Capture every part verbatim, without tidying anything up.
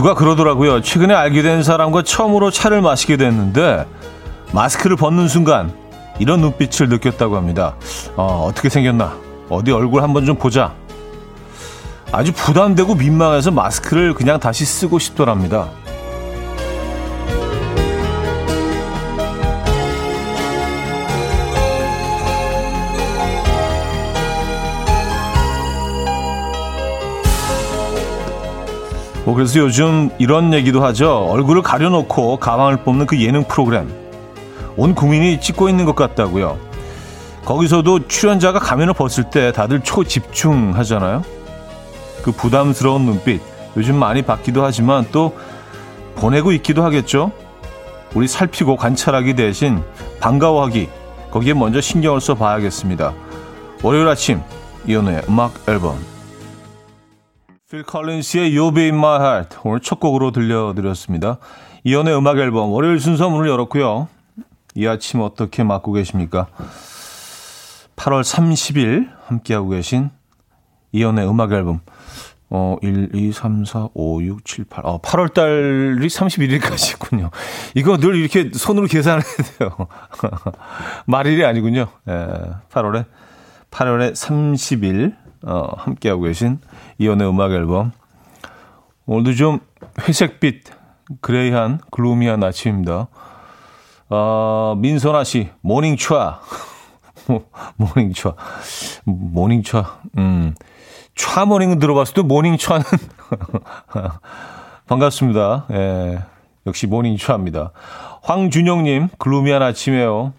누가 그러더라고요. 최근에 알게 된 사람과 처음으로 차를 마시게 됐는데 마스크를 벗는 순간 이런 눈빛을 느꼈다고 합니다. 어, 어떻게 생겼나? 어디 얼굴 한번 좀 보자. 아주 부담되고 민망해서 마스크를 그냥 다시 쓰고 싶더랍니다. 뭐 그래서 요즘 이런 얘기도 하죠. 얼굴을 가려놓고 가방을 뽑는 그 예능 프로그램. 온 국민이 찍고 있는 것 같다고요. 거기서도 출연자가 가면을 벗을 때 다들 초집중하잖아요. 그 부담스러운 눈빛. 요즘 많이 받기도 하지만 또 보내고 있기도 하겠죠. 우리 살피고 관찰하기 대신 반가워하기. 거기에 먼저 신경을 써봐야겠습니다. 월요일 아침 이현우의 음악 앨범. 필 컬린스의 You'll Be In My Heart 오늘 첫 곡으로 들려드렸습니다. 이연의 음악 앨범 월요일 순서 문을 열었고요. 이 아침 어떻게 맞고 계십니까? 팔월 삼십일 함께하고 계신 이연의 음악 앨범 어, 일, 이, 삼, 사, 오, 육, 칠, 팔 어, 팔월 달이 삼십일일까지 있군요. 이거 늘 이렇게 손으로 계산해야 돼요. 말일이 아니군요. 예, 팔월에, 팔월에 삼십 일 어, 함께하고 계신 이연의 음악 앨범. 오늘도 좀 회색빛, 그레이한, 글루미한 아침입니다. 어, 민선아 씨, 모닝차. 모닝차. 모닝차. 음. 차 모닝은 들어봤을 때 모닝차는. 반갑습니다. 예. 역시 모닝차입니다. 황준영님, 글루미한 아침이에요.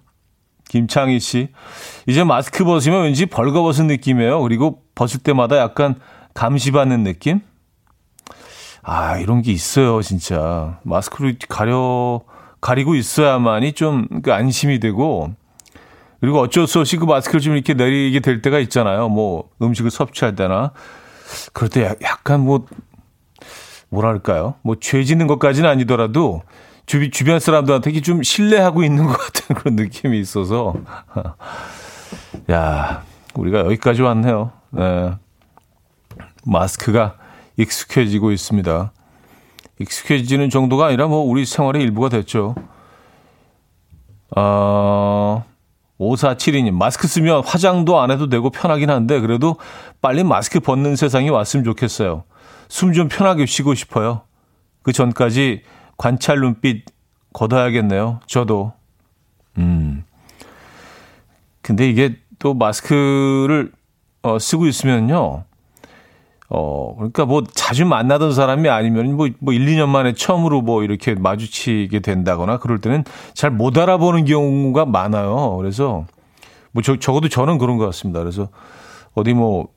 김창희 씨, 이제 마스크 벗으면 왠지 벌거벗은 느낌이에요. 그리고 벗을 때마다 약간 감시받는 느낌? 아, 이런 게 있어요, 진짜. 마스크로 가려, 가리고 있어야만이 좀 안심이 되고, 그리고 어쩔 수 없이 그 마스크를 좀 이렇게 내리게 될 때가 있잖아요. 뭐, 음식을 섭취할 때나. 그럴 때 약간 뭐, 뭐랄까요? 뭐, 죄 짓는 것까지는 아니더라도, 주변 사람들한테 좀 신뢰하고 있는 것 같은 그런 느낌이 있어서. 야, 우리가 여기까지 왔네요. 네. 마스크가 익숙해지고 있습니다. 익숙해지는 정도가 아니라 뭐 우리 생활의 일부가 됐죠. 어, 오사칠이님, 마스크 쓰면 화장도 안 해도 되고 편하긴 한데 그래도 빨리 마스크 벗는 세상이 왔으면 좋겠어요. 숨 좀 편하게 쉬고 싶어요. 그 전까지 관찰 눈빛 걷어야겠네요. 저도. 음. 근데 이게 또 마스크를 어, 쓰고 있으면요. 어, 그러니까 뭐 자주 만나던 사람이 아니면 뭐, 뭐 일, 이 년 만에 처음으로 뭐 이렇게 마주치게 된다거나 그럴 때는 잘 못 알아보는 경우가 많아요. 그래서 뭐 저, 적어도 저는 그런 것 같습니다. 그래서 어디 뭐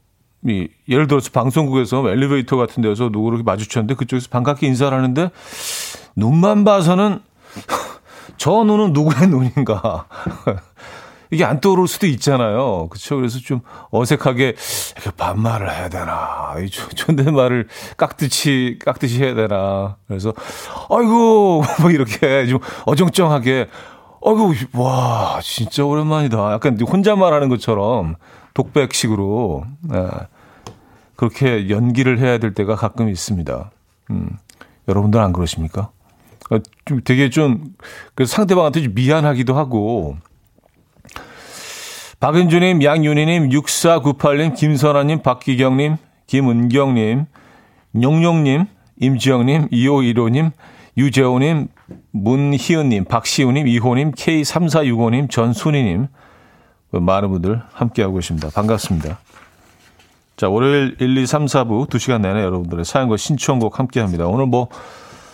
이, 예를 들어서 방송국에서 엘리베이터 같은 데서 누구를 마주쳤는데 그쪽에서 반갑게 인사를 하는데 눈만 봐서는 저 눈은 누구의 눈인가. 이게 안 떠오를 수도 있잖아요. 그렇죠? 그래서 좀 어색하게 이렇게 반말을 해야 되나. 이 존댓말을 깍듯이 깍듯이 해야 되나. 그래서 아이고 뭐 이렇게 좀 어정쩡하게 아이고 와 진짜 오랜만이다. 약간 혼잣말 하는 것처럼 독백식으로 네. 그렇게 연기를 해야 될 때가 가끔 있습니다. 음. 여러분들 안 그러십니까? 좀 되게 좀 상대방한테 좀 미안하기도 하고. 박은주님, 양윤희님, 육사구팔님, 김선아님, 박기경님, 김은경님, 용용님, 임지영님, 이오일오님, 유재호님, 문희은님, 박시우님, 이호님, 케이 삼사육오님, 전순희님. 많은 분들 함께하고 계십니다. 반갑습니다. 자, 월요일 일, 이, 삼, 사부 두 시간 내내 여러분들의 사연과 신청곡 함께합니다. 오늘 뭐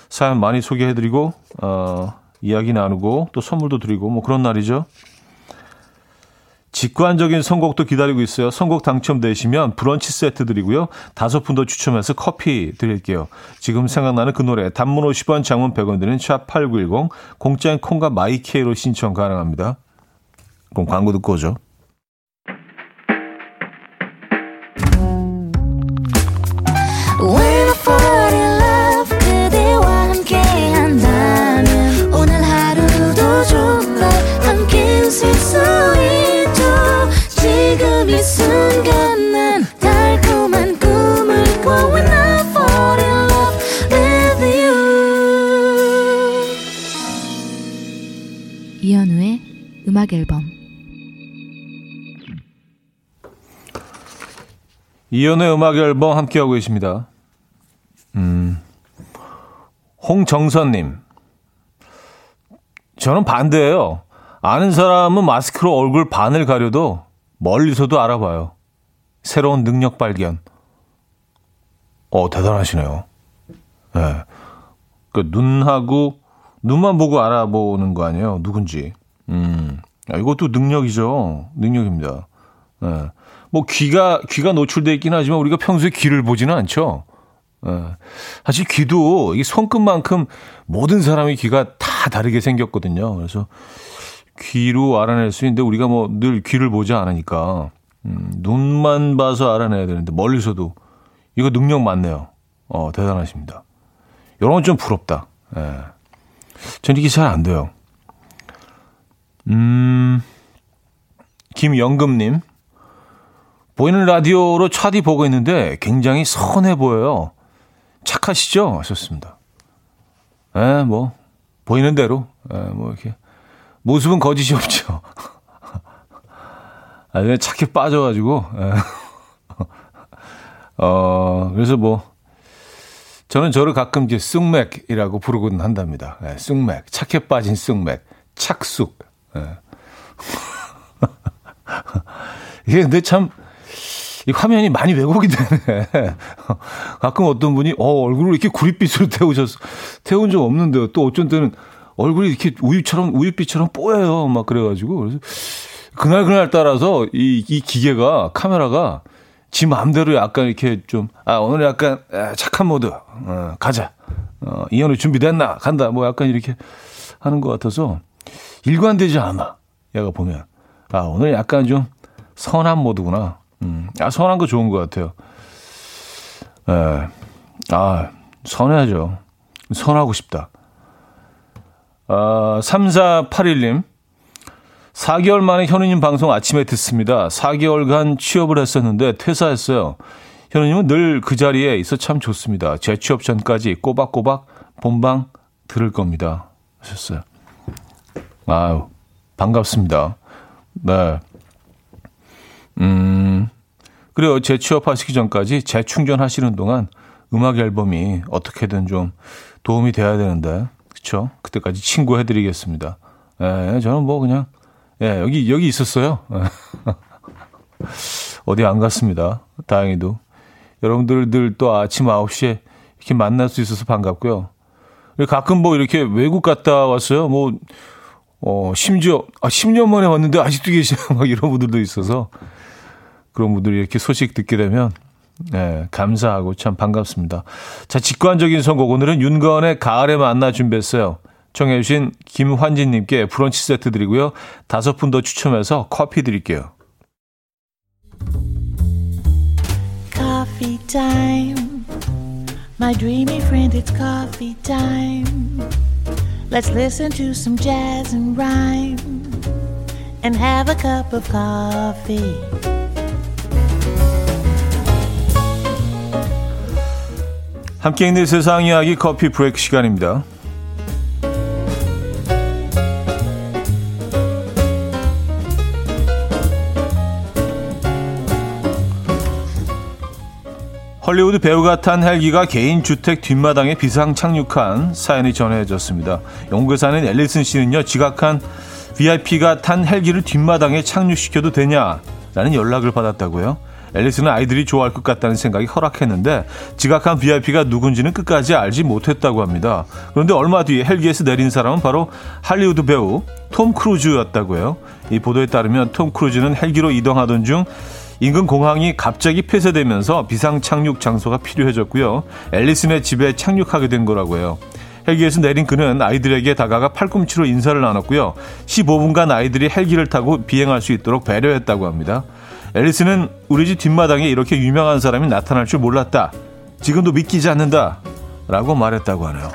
사연 많이 소개해드리고 어, 이야기 나누고 또 선물도 드리고 뭐 그런 날이죠. 직관적인 선곡도 기다리고 있어요. 선곡 당첨되시면 브런치 세트 드리고요. 다섯 분 더 추첨해서 커피 드릴게요. 지금 생각나는 그 노래 단문 오십 원 장문 백 원 드리는 샵 팔구일공 공짜인 콩과 마이케이로 신청 가능합니다. 그럼 광고 듣고 오죠. 순간 난 달콤한 꿈을 꿔 When I fall in love with you 이연의 음악 앨범 함께하고 계십니다. 음, 홍정선님. 저는 반대예요. 아는 사람은 마스크로 얼굴 반을 가려도 멀리서도 알아봐요. 새로운 능력 발견. 어, 대단하시네요. 네. 그 눈하고 눈만 보고 알아보는 거 아니에요, 누군지. 음, 이것도 능력이죠. 능력입니다. 네. 뭐 귀가 귀가 노출돼 있긴 하지만 우리가 평소에 귀를 보지는 않죠. 네. 사실 귀도 이 손끝만큼 모든 사람의 귀가 다 다르게 생겼거든요. 그래서 귀로 알아낼 수 있는데 우리가 뭐 늘 귀를 보지 않으니까 음, 눈만 봐서 알아내야 되는데 멀리서도 이거 능력 맞네요. 어, 대단하십니다. 이런 건 좀 부럽다. 예. 전 이게 잘 안 돼요. 음, 김영금님. 보이는 라디오로 차디 보고 있는데 굉장히 선해 보여요. 착하시죠? 하셨습니다. 예, 뭐, 보이는 대로. 예, 뭐, 이렇게. 모습은 거짓이 없죠. 아, 그냥 착해 빠져가지고. 예. 어, 그래서 뭐, 저는 저를 가끔 이제 쑥맥이라고 부르곤 한답니다. 예, 쑥맥. 착해 빠진 쑥맥. 착쑥. 예. 이게 근데 참, 이 화면이 많이 왜곡이 되네. 가끔 어떤 분이, 어, 얼굴을 이렇게 구릿빛으로 태우셨어. 태운 적 없는데요. 또 어쩐 때는 얼굴이 이렇게 우유처럼, 우유빛처럼 뽀여요. 막 그래가지고. 그래서 그날 그날 따라서 이, 이 기계가, 카메라가 지 마음대로 약간 이렇게 좀, 아, 오늘 약간 착한 모드, 어, 가자. 어, 이현우 준비됐나? 간다. 뭐 약간 이렇게 하는 것 같아서 일관되지 않아. 얘가 보면. 아, 오늘 약간 좀 선한 모드구나. 음, 아, 선한 거 좋은 것 같아요. 에, 아, 선해야죠. 선하고 싶다. 아, 삼사팔일님. 사 개월 만에 현우님 방송 아침에 듣습니다. 사 개월간 취업을 했었는데 퇴사했어요. 현우님은 늘 그 자리에 있어 참 좋습니다. 제 취업 전까지 꼬박꼬박 본방 들을 겁니다. 하셨어요. 아유, 반갑습니다. 네. 음, 그래요. 재취업하시기 전까지 재충전하시는 동안 음악 앨범이 어떻게든 좀 도움이 돼야 되는데, 그쵸? 그때까지 친구해드리겠습니다. 예, 저는 뭐 그냥, 예, 여기, 여기 있었어요. 어디 안 갔습니다. 다행히도. 여러분들 늘 또 아침 아홉 시에 이렇게 만날 수 있어서 반갑고요. 가끔 뭐 이렇게 외국 갔다 왔어요. 뭐, 어, 심지어, 아, 십 년 만에 왔는데 아직도 계시나? 막 이런 분들도 있어서 그런 분들이 이렇게 소식 듣게 되면, 예, 감사하고 참 반갑습니다. 자, 직관적인 선곡. 오늘은 윤건의 가을에 만나 준비했어요. 청해주신 김환진님께 브런치 세트 드리고요. 다섯 분 더 추첨해서 커피 드릴게요. Coffee time. My dreamy friend, it's coffee time. Let's listen to some jazz and rhyme and have a cup of coffee. 함께 있는 세상 이야기 커피 브레이크 시간입니다. 할리우드 배우가 탄 헬기가 개인 주택 뒷마당에 비상 착륙한 사연이 전해졌습니다. 영국에 사는 앨리슨 씨는요, 지각한 브이아이피가 탄 헬기를 뒷마당에 착륙시켜도 되냐라는 연락을 받았다고요. 앨리슨은 아이들이 좋아할 것 같다는 생각이 허락했는데 지각한 브이아이피가 누군지는 끝까지 알지 못했다고 합니다. 그런데 얼마 뒤에 헬기에서 내린 사람은 바로 할리우드 배우 톰 크루즈였다고요. 이 보도에 따르면 톰 크루즈는 헬기로 이동하던 중 인근 공항이 갑자기 폐쇄되면서 비상 착륙 장소가 필요해졌고요. 앨리슨의 집에 착륙하게 된 거라고 해요. 헬기에서 내린 그는 아이들에게 다가가 팔꿈치로 인사를 나눴고요. 십오 분간 아이들이 헬기를 타고 비행할 수 있도록 배려했다고 합니다. 앨리슨은 우리 집 뒷마당에 이렇게 유명한 사람이 나타날 줄 몰랐다. 지금도 믿기지 않는다. 라고 말했다고 하네요.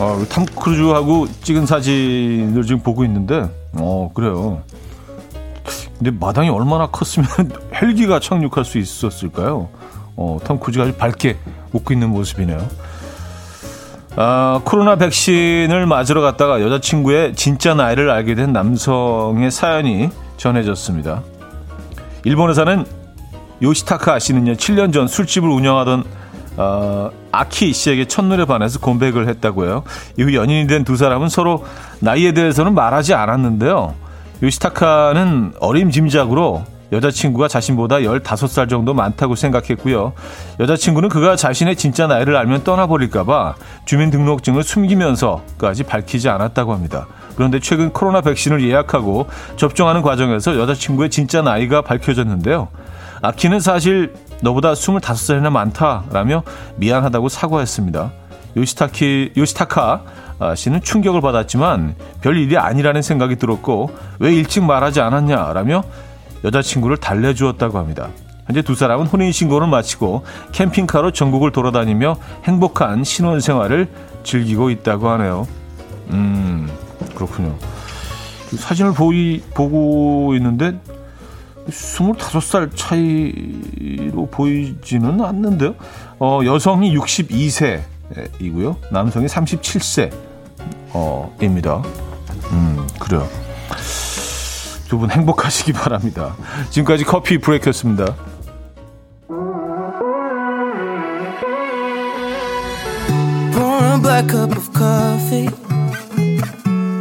아, 톰 크루즈하고 찍은 사진을 지금 보고 있는데, 어, 그래요. 근데 마당이 얼마나 컸으면 헬기가 착륙할 수 있었을까요? 어, 톰 크루즈가 아주 밝게 웃고 있는 모습이네요. 아, 코로나 백신을 맞으러 갔다가 여자친구의 진짜 나이를 알게 된 남성의 사연이 전해졌습니다. 일본에 사는 요시타카 씨는요, 칠 년 전 술집을 운영하던 어, 아키 씨에게 첫눈에 반해서 고백을 했다고요. 이후 연인이 된 두 사람은 서로 나이에 대해서는 말하지 않았는데요. 요시타카는 어림짐작으로 여자친구가 자신보다 열다섯 살 정도 많다고 생각했고요. 여자친구는 그가 자신의 진짜 나이를 알면 떠나버릴까봐 주민등록증을 숨기면서까지 밝히지 않았다고 합니다. 그런데 최근 코로나 백신을 예약하고 접종하는 과정에서 여자친구의 진짜 나이가 밝혀졌는데요. 아키는 사실 너보다 스물다섯 살이나 많다라며 미안하다고 사과했습니다. 요시타키, 요시타카 씨는 충격을 받았지만 별일이 아니라는 생각이 들었고 왜 일찍 말하지 않았냐라며 여자친구를 달래주었다고 합니다. 현재 두 사람은 혼인신고를 마치고 캠핑카로 전국을 돌아다니며 행복한 신혼생활을 즐기고 있다고 하네요. 음, 그렇군요. 사진을 보이, 보고 있는데 스물다섯 살 차이로 보이지는 않는데요. 어, 여성이 육십이 세이고요. 남성이 삼십칠 세입니다. 어, 음, 그래요. 두 분 행복하시기 바랍니다. 지금까지 커피 브레이크였습니다. Pour a black cup of coffee.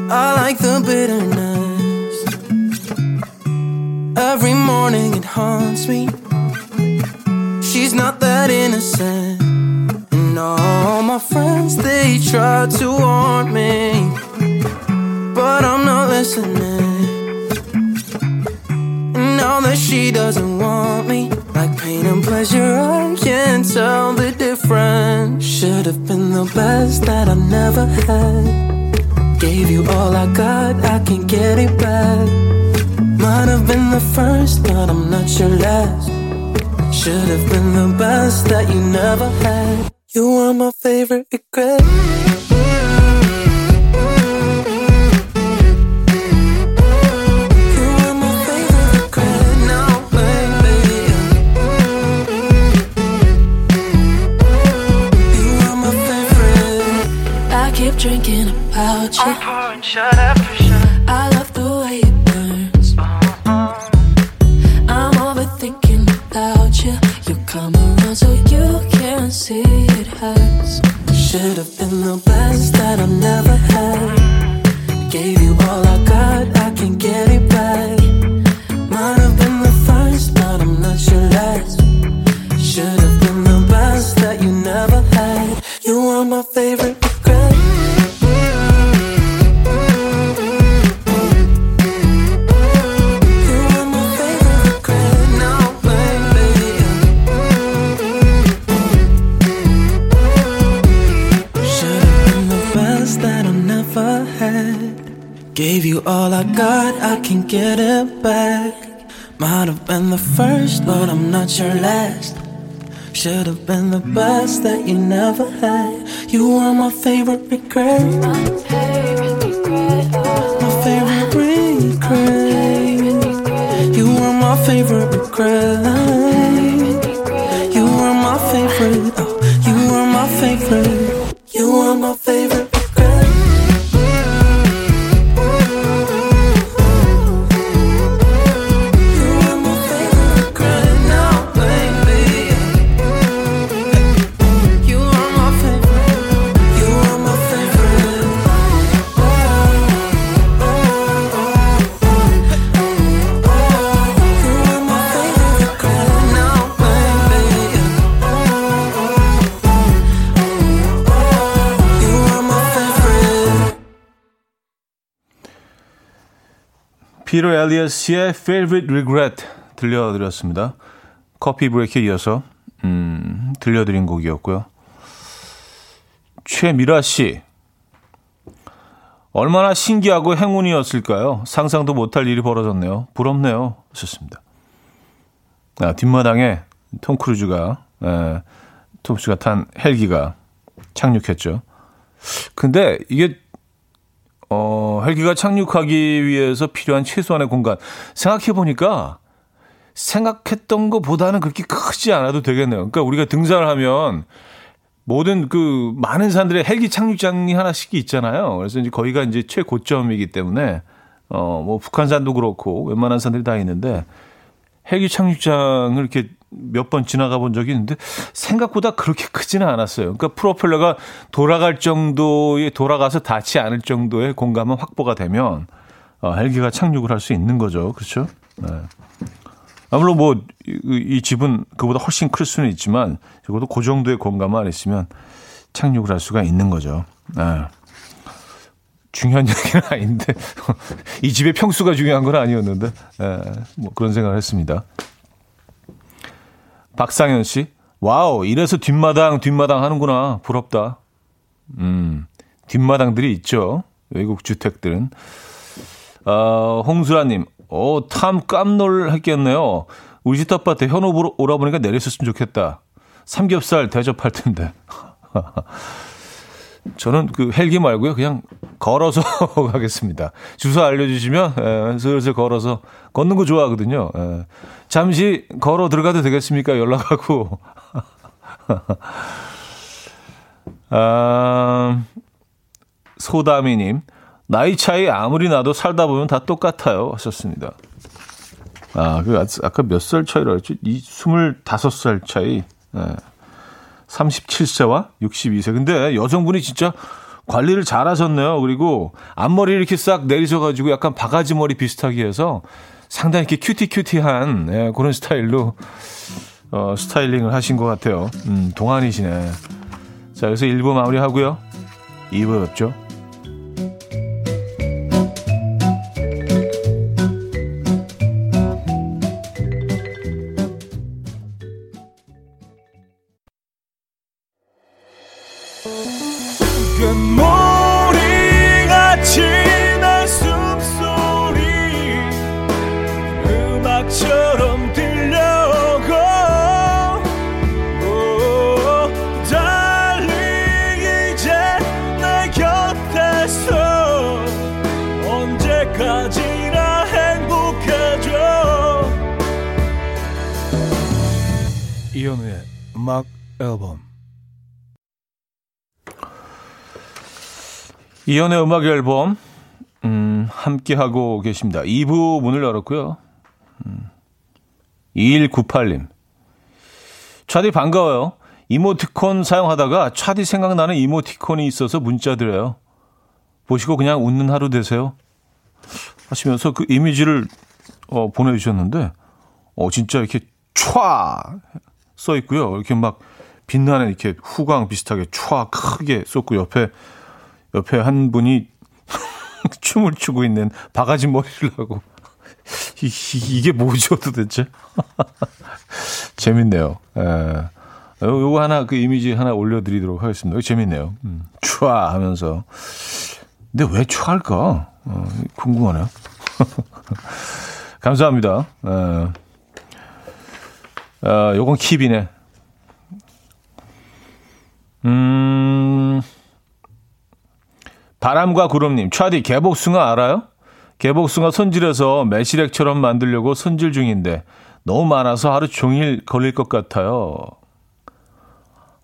I like the bitterness. Every morning it haunts me. She's not that innocent. And all my friends, they try to warn me. But I'm not listening. Now that she doesn't want me, like pain and pleasure, I can't tell the difference. Should have been the best that I never had. Gave you all I got, I can't get it back. Might have been the first, but I'm not your last. Should have been the best that you never had. You were my favorite regret. Drinking about you. I'm pouring shot after shot. I love the way it burns. Uh-uh. I'm overthinking about you. You come around so you can see it hurts. Should have been the best that I never had. Gave you all I got, I can't get it back. Might have been the first, but I'm not your last. Should have been the best that you never had. You were my favorite. Gave you all I got, I can't get it back. Might have been the first, but I'm not your last. Should have been the best that you never had. You were my favorite regret. My favorite regret. My favorite regret. You were my favorite regret. You were my favorite. Oh, you were my favorite. You were my favorite. 피터 엘리엇의 Favorite Regret 들려드렸습니다. 커피 브레이크에 이어서 음, 들려드린 곡이었고요. 최미라 씨, 얼마나 신기하고 행운이었을까요? 상상도 못할 일이 벌어졌네요. 부럽네요. 좋습니다. 아, 뒷마당에 톰 크루즈가 에, 톰 크루즈가 탄 헬기가 착륙했죠. 근데 이게 어, 헬기가 착륙하기 위해서 필요한 최소한의 공간. 생각해보니까 생각했던 것보다는 그렇게 크지 않아도 되겠네요. 그러니까 우리가 등산을 하면 모든 그 많은 산들의 헬기 착륙장이 하나씩 있잖아요. 그래서 이제 거기가 이제 최고점이기 때문에 어 뭐 북한산도 그렇고 웬만한 산들이 다 있는데 헬기 착륙장을 이렇게 몇 번 지나가 본 적이 있는데 생각보다 그렇게 크지는 않았어요. 그러니까 프로펠러가 돌아갈 정도의 돌아가서 닿지 않을 정도의 공간만 확보가 되면 어, 헬기가 착륙을 할 수 있는 거죠. 그렇죠? 네. 아무래도 뭐 이 집은 그보다 훨씬 클 수는 있지만 적어도 그 정도의 공간만 있으면 착륙을 할 수가 있는 거죠. 네. 중요한 얘기는 아닌데 이 집의 평수가 중요한 건 아니었는데 네. 뭐 그런 생각을 했습니다. 박상현 씨, 와우, 이래서 뒷마당 뒷마당 하는구나, 부럽다. 음, 뒷마당들이 있죠, 외국 주택들은. 어, 홍수라님, 어, 탐 깜놀했겠네요. 우리 집 텃밭에 현우 보러 오라 보니까 내렸었으면 좋겠다. 삼겹살 대접할 텐데. 저는 그 헬기 말고요, 그냥 걸어서 가겠습니다. 주소 알려주시면 에, 슬슬 걸어서, 걷는 거 좋아하거든요. 에, 잠시 걸어 들어가도 되겠습니까? 연락하고. 아, 소다미님, 나이 차이 아무리 나도 살다 보면 다 똑같아요, 하셨습니다. 아, 그 아까 몇 살 차이라고 했죠? 이 스물다섯 살 차이. 에. 서른일곱 세와 예순두 세. 근데 여성분이 진짜 관리를 잘 하셨네요. 그리고 앞머리를 이렇게 싹 내리셔가지고 약간 바가지 머리 비슷하게 해서 상당히 이렇게 큐티큐티한, 예, 그런 스타일로 어, 스타일링을 하신 것 같아요. 음, 동안이시네. 자, 그래서 일 부 마무리하고요. 이 부에 뵙죠. 이현우의 음악 앨범. 이현우의 음악 앨범 음, 함께하고 계십니다. 이 부 문을 열었고요. 음, 이일구팔 님, 차디 반가워요. 이모티콘 사용하다가 차디 생각나는 이모티콘이 있어서 문자 드려요. 보시고 그냥 웃는 하루 되세요, 하시면서 그 이미지를 어, 보내주셨는데 어, 진짜 이렇게 촤 써 있고요. 이렇게 막 빛나는 이렇게 후광 비슷하게 촤 크게 쏟고 옆에 옆에 한 분이 춤을 추고 있는 바가지 머리를 하고 이, 이게 뭐죠 도대체? 재밌네요. 예. 요거 하나 그 이미지 하나 올려드리도록 하겠습니다. 재밌네요. 음. 촤 하면서. 근데 왜 촤할까? 어, 궁금하네요. 감사합니다. 예. 어, 요건 킵이네. 음, 바람과 구름님, 차디 개복숭아 알아요? 개복숭아 손질해서 매실액처럼 만들려고 손질 중인데 너무 많아서 하루 종일 걸릴 것 같아요.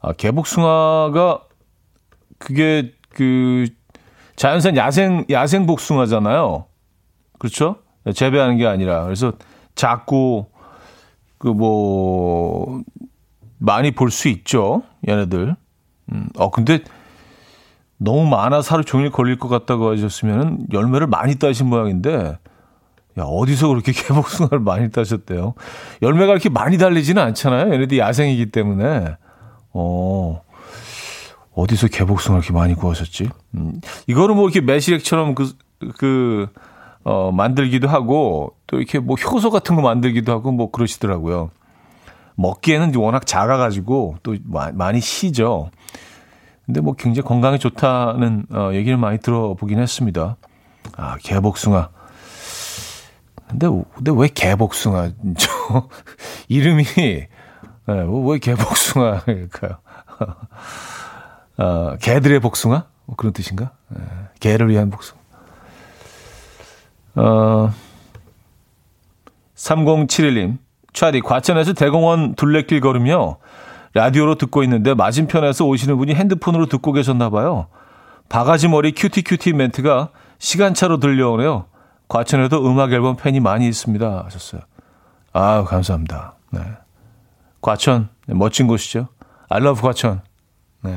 아, 개복숭아가 그게 그 자연산 야생 야생 복숭아잖아요. 그렇죠? 재배하는 게 아니라. 그래서 작고 그, 뭐, 많이 볼 수 있죠, 얘네들. 음, 어, 근데 너무 많아서 하루 종일 걸릴 것 같다고 하셨으면 열매를 많이 따신 모양인데, 야, 어디서 그렇게 개복숭아를 많이 따셨대요? 열매가 이렇게 많이 달리지는 않잖아요. 얘네들 야생이기 때문에. 어, 어디서 개복숭아를 이렇게 많이 구하셨지? 음, 이거는 뭐 이렇게 매실액처럼 그, 그, 어, 만들기도 하고, 또 이렇게 뭐 효소 같은 거 만들기도 하고, 뭐 그러시더라고요. 먹기에는 워낙 작아가지고, 또 마, 많이 시죠. 근데 뭐 굉장히 건강에 좋다는 어, 얘기를 많이 들어보긴 했습니다. 아, 개복숭아. 근데, 근데 왜 개복숭아죠? 이름이, 네, 왜 개복숭아일까요? 어, 개들의 복숭아? 뭐 그런 뜻인가? 네, 개를 위한 복숭아. 어, 삼공칠일 님, 차디, 과천에서 대공원 둘레길 걸으며 라디오로 듣고 있는데 맞은편에서 오시는 분이 핸드폰으로 듣고 계셨나 봐요. 바가지머리 큐티큐티 멘트가 시간차로 들려오네요. 과천에도 음악 앨범 팬이 많이 있습니다 하셨어요. 아유, 감사합니다. 네. 과천, 네, 멋진 곳이죠. I love 과천. 네.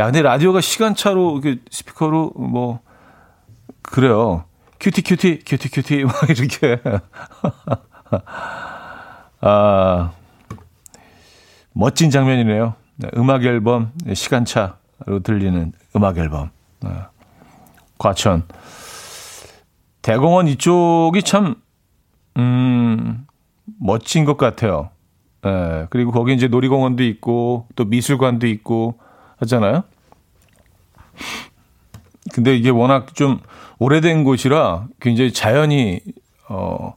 야, 근데 라디오가 시간차로 이렇게 스피커로 뭐 그래요. 큐티 큐티 큐티 큐티 막 이렇게 아 멋진 장면이네요. 음악 앨범 시간차로 들리는 음악 앨범. 아, 과천 대공원 이쪽이 참 음, 멋진 것 같아요. 예, 그리고 거기 이제 놀이공원도 있고 또 미술관도 있고 하잖아요. 근데 이게 워낙 좀 오래된 곳이라 굉장히 자연이 어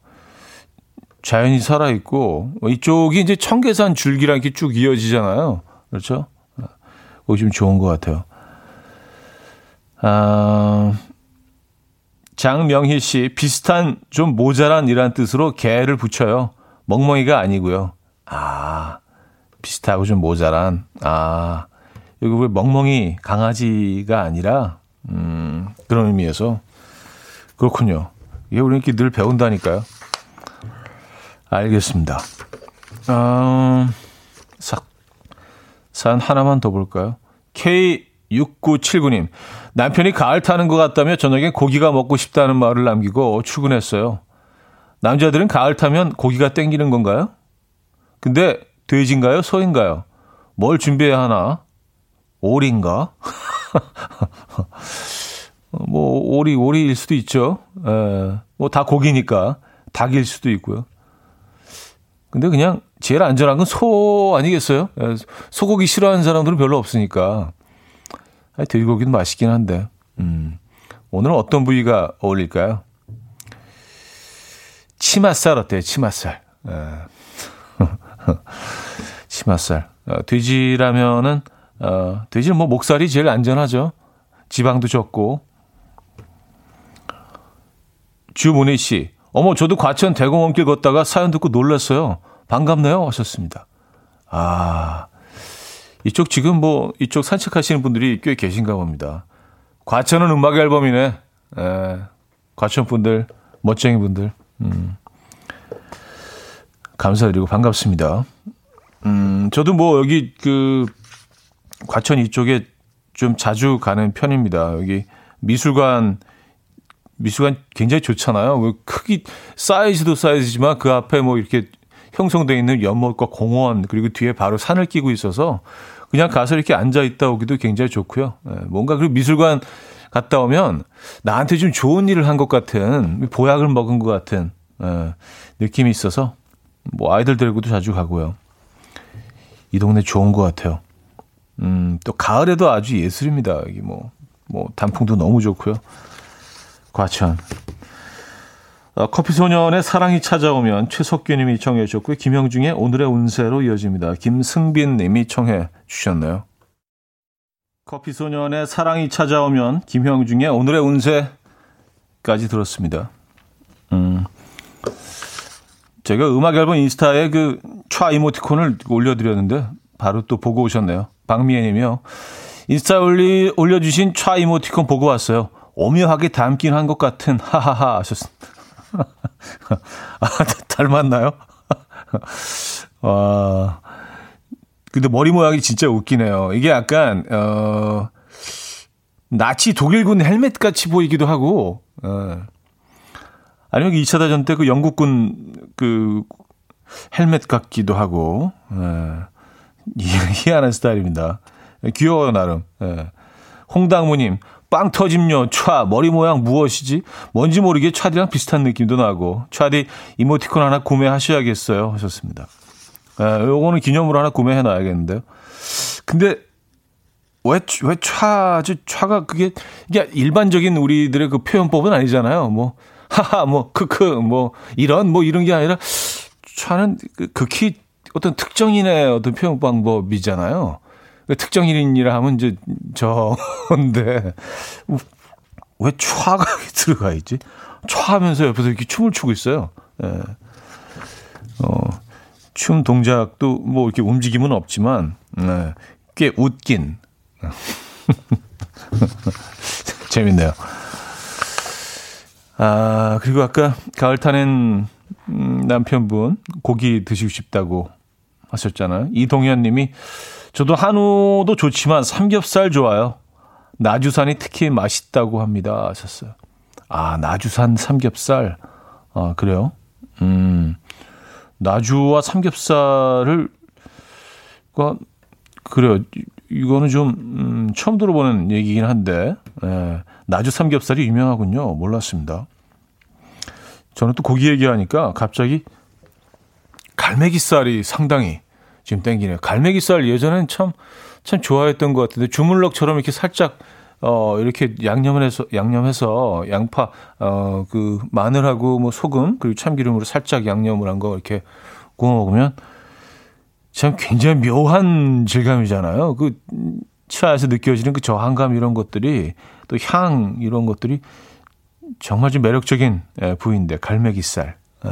자연이 살아 있고 이쪽이 이제 청계산 줄기랑 이렇게 쭉 이어지잖아요. 그렇죠? 거기 좀 좋은 것 같아요. 아, 장명희 씨 비슷한 좀 모자란이란 뜻으로 개를 붙여요. 멍멍이가 아니고요. 아, 비슷하고 좀 모자란. 아, 여기 왜 멍멍이 강아지가 아니라 음, 그런 의미에서 그렇군요. 이게 우리 이렇게 늘 배운다니까요. 알겠습니다. 아, 싹, 산 하나만 더 볼까요? 케이 육구칠구 님 남편이 가을 타는 것 같다며 저녁에 고기가 먹고 싶다는 말을 남기고 출근했어요. 남자들은 가을 타면 고기가 땡기는 건가요? 근데 돼지인가요? 소인가요? 뭘 준비해야 하나? 오리인가? 뭐 오리, 오리일 수도 있죠. 뭐 다 고기니까 닭일 수도 있고요. 근데 그냥 제일 안전한 건 소 아니겠어요? 에, 소고기 싫어하는 사람들은 별로 없으니까. 아니, 돼지고기도 맛있긴 한데. 음, 오늘은 어떤 부위가 어울릴까요? 치맛살 어때요? 치맛살. 에. 치맛살. 어, 돼지라면은 어, 돼지는 뭐 목살이 제일 안전하죠. 지방도 적고. 주문희 씨, 어머 저도 과천 대공원길 걷다가 사연 듣고 놀랐어요. 반갑네요 하셨습니다. 아, 이쪽 지금 뭐 이쪽 산책하시는 분들이 꽤 계신가 봅니다. 과천은 음악 앨범이네. 에, 과천 분들, 멋쟁이 분들. 음. 감사드리고 반갑습니다. 음, 저도 뭐 여기 그 과천 이쪽에 좀 자주 가는 편입니다. 여기 미술관, 미술관 굉장히 좋잖아요. 크기, 사이즈도 사이즈지만 그 앞에 뭐 이렇게 형성되어 있는 연못과 공원, 그리고 뒤에 바로 산을 끼고 있어서 그냥 가서 이렇게 앉아 있다 오기도 굉장히 좋고요. 뭔가 그 미술관 갔다 오면 나한테 좀 좋은 일을 한 것 같은, 보약을 먹은 것 같은 느낌이 있어서 뭐 아이들 데리고도 자주 가고요. 이 동네 좋은 것 같아요. 음, 또 가을에도 아주 예술입니다. 여기 뭐, 뭐 단풍도 너무 좋고요. 과천. 어, 커피소년의 사랑이 찾아오면 최석규님이 청해 주셨고요. 김형중의 오늘의 운세로 이어집니다. 김승빈님이 청해 주셨네요. 커피소년의 사랑이 찾아오면 김형중의 오늘의 운세까지 들었습니다. 음. 제가 음악 앨범 인스타에 그 촤 이모티콘을 올려드렸는데 바로 또 보고 오셨네요. 박미애 님이요. 인스타 올리, 올려주신 촤 이모티콘 보고 왔어요. 오묘하게 닮긴 한 것 같은 하하하 하셨습니다. 아, 닮았나요? 와, 근데 머리 모양이 진짜 웃기네요. 이게 약간 어, 나치 독일군 헬멧같이 보이기도 하고 어. 아니면 이 차 대전 때 그 영국군 그 헬멧 같기도 하고, 예. 희한한 스타일입니다. 귀여워요, 나름. 예. 홍당무님, 빵 터짐요, 촤, 머리 모양 무엇이지? 뭔지 모르게 촤디랑 비슷한 느낌도 나고, 촤디 이모티콘 하나 구매하셔야겠어요. 하셨습니다. 예, 요거는 기념으로 하나 구매해놔야겠는데요. 근데, 왜, 왜 촤, 촤가 그게, 이게 일반적인 우리들의 그 표현법은 아니잖아요. 뭐, 하하, 뭐, 크크, 뭐, 이런, 뭐, 이런 게 아니라, 촤는 극히 어떤 특정인의 어떤 표현 방법이잖아요. 특정인이라 하면 이제, 저건데, 왜 촤가 들어가 있지? 촤 하면서 옆에서 이렇게 춤을 추고 있어요. 예. 어, 춤 동작도 뭐 이렇게 움직임은 없지만 네, 꽤 웃긴. 재밌네요. 아, 그리고 아까 가을 타는 남편분 고기 드시고 싶다고 하셨잖아요. 이동현 님이 저도 한우도 좋지만 삼겹살 좋아요. 나주산이 특히 맛있다고 합니다 하셨어요. 아, 나주산 삼겹살. 아, 그래요? 음. 나주와 삼겹살을 그래요. 이거는 좀 음, 처음 들어보는 얘기긴 한데 예, 나주 삼겹살이 유명하군요. 몰랐습니다. 저는 또 고기 얘기하니까 갑자기 갈매기살이 상당히 지금 땡기네요. 갈매기살 예전엔 참, 참 좋아했던 것 같은데 주물럭처럼 이렇게 살짝 어, 이렇게 양념을 해서, 양념해서 양파, 어, 그 마늘하고 뭐 소금 그리고 참기름으로 살짝 양념을 한 거 이렇게 구워 먹으면 참 굉장히 묘한 질감이잖아요. 그 치아에서 느껴지는 그 저항감 이런 것들이 또 향 이런 것들이 정말 좀 매력적인 부위인데 갈매기살. 에.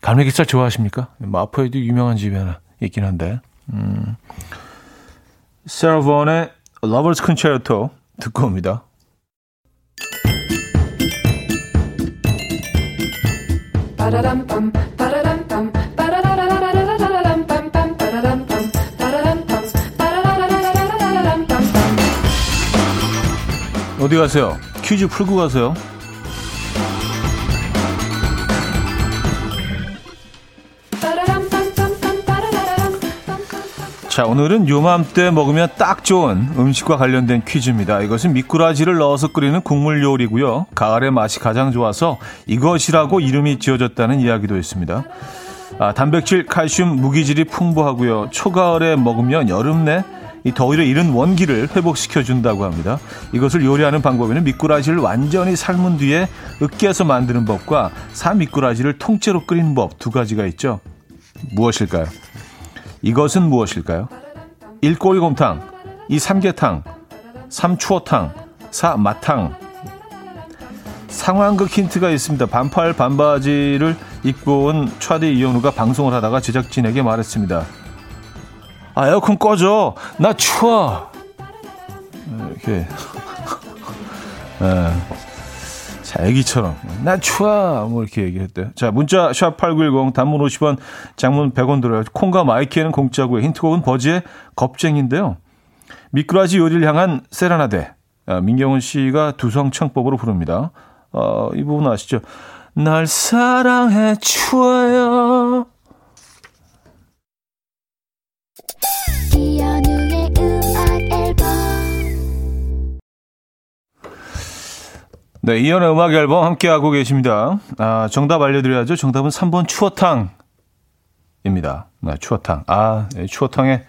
갈매기살 좋아하십니까? 마포에도 유명한 집이 하나 있긴 한데. 음. 세라 본의 러버스 콘체르토 듣고 옵니다. 빠라람밤. 어디 가세요? 퀴즈 풀고 가세요. 자, 오늘은 요맘때 먹으면 딱 좋은 음식과 관련된 퀴즈입니다. 이것은 미꾸라지를 넣어서 끓이는 국물 요리고요. 가을에 맛이 가장 좋아서 이것이라고 이름이 지어졌다는 이야기도 있습니다. 아, 단백질, 칼슘, 무기질이 풍부하고요. 초가을에 먹으면 여름 내 이 더위를 잃은 원기를 회복시켜준다고 합니다. 이것을 요리하는 방법에는 미꾸라지를 완전히 삶은 뒤에 으깨서 만드는 법과 산 미꾸라지를 통째로 끓이는 법 두 가지가 있죠. 무엇일까요? 이것은 무엇일까요? 일꼬리곰탕, 이 삼계탕, 삼추어탕, 사마탕. 상황극 힌트가 있습니다. 반팔 반바지를 입고 온 차디 이현우가 방송을 하다가 제작진에게 말했습니다. 아, 에어컨 꺼줘. 나 추워. 이렇게. 네. 자, 애기처럼. 나 추워. 뭐 이렇게 얘기했대요. 자, 문자 샵 팔구일공 단문 오십 원, 장문 백 원 들어요. 콩과 마이키에는 공짜고요. 힌트곡은 버즈의 겁쟁인데요. 미꾸라지 요리를 향한 세라나데. 아, 민경훈 씨가 두성창법으로 부릅니다. 어, 이 부분 아시죠? 날 사랑해 추워요. 네, 이현의 음악 앨범 함께하고 계십니다. 아, 정답 알려드려야죠. 정답은 삼 번 추어탕입니다. 네, 추어탕. 아, 네, 추어탕의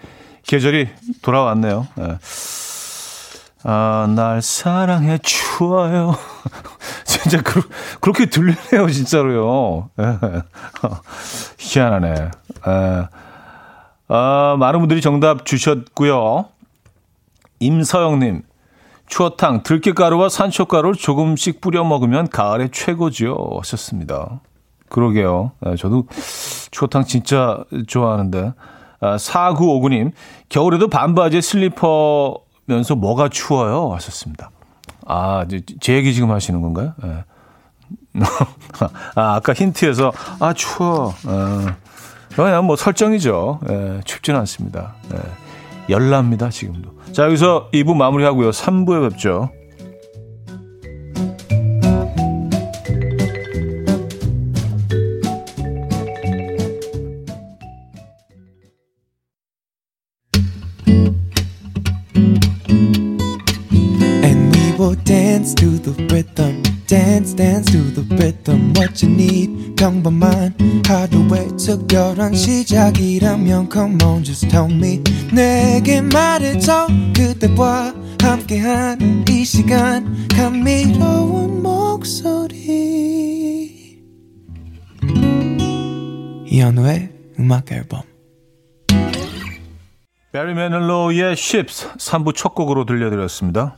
계절이 돌아왔네요. 네. 아, 날 사랑해 추워요. 진짜 그, 그렇게 들리네요, 진짜로요. 네. 희한하네. 네. 아, 많은 분들이 정답 주셨고요. 임서영님. 추어탕, 들깨가루와 산초가루를 조금씩 뿌려 먹으면 가을에 최고지요 하셨습니다. 그러게요. 저도 추어탕 진짜 좋아하는데. 사구오구 님, 겨울에도 반바지에 슬리퍼면서 뭐가 추워요 하셨습니다. 아, 제 얘기 지금 하시는 건가요? 네. 아, 아까 힌트에서 아 추워. 아, 그냥 뭐 설정이죠. 네, 춥지는 않습니다. 네. 열납니다 지금도. 자, 여기서 이 부 마무리하고요. 삼 부에 뵙죠. And we will dance to the rhythm. Dance, dance to the rhythm. What you need, 평범한 하루의 특별한 시작이라면 come on, just tell me. 내게 말해줘 그대와 함께한 이 시간 감미로운 목소리 이현우의 음악 앨범. 베리 매닐로우의 Ships 삼 부 첫 곡으로 들려드렸습니다.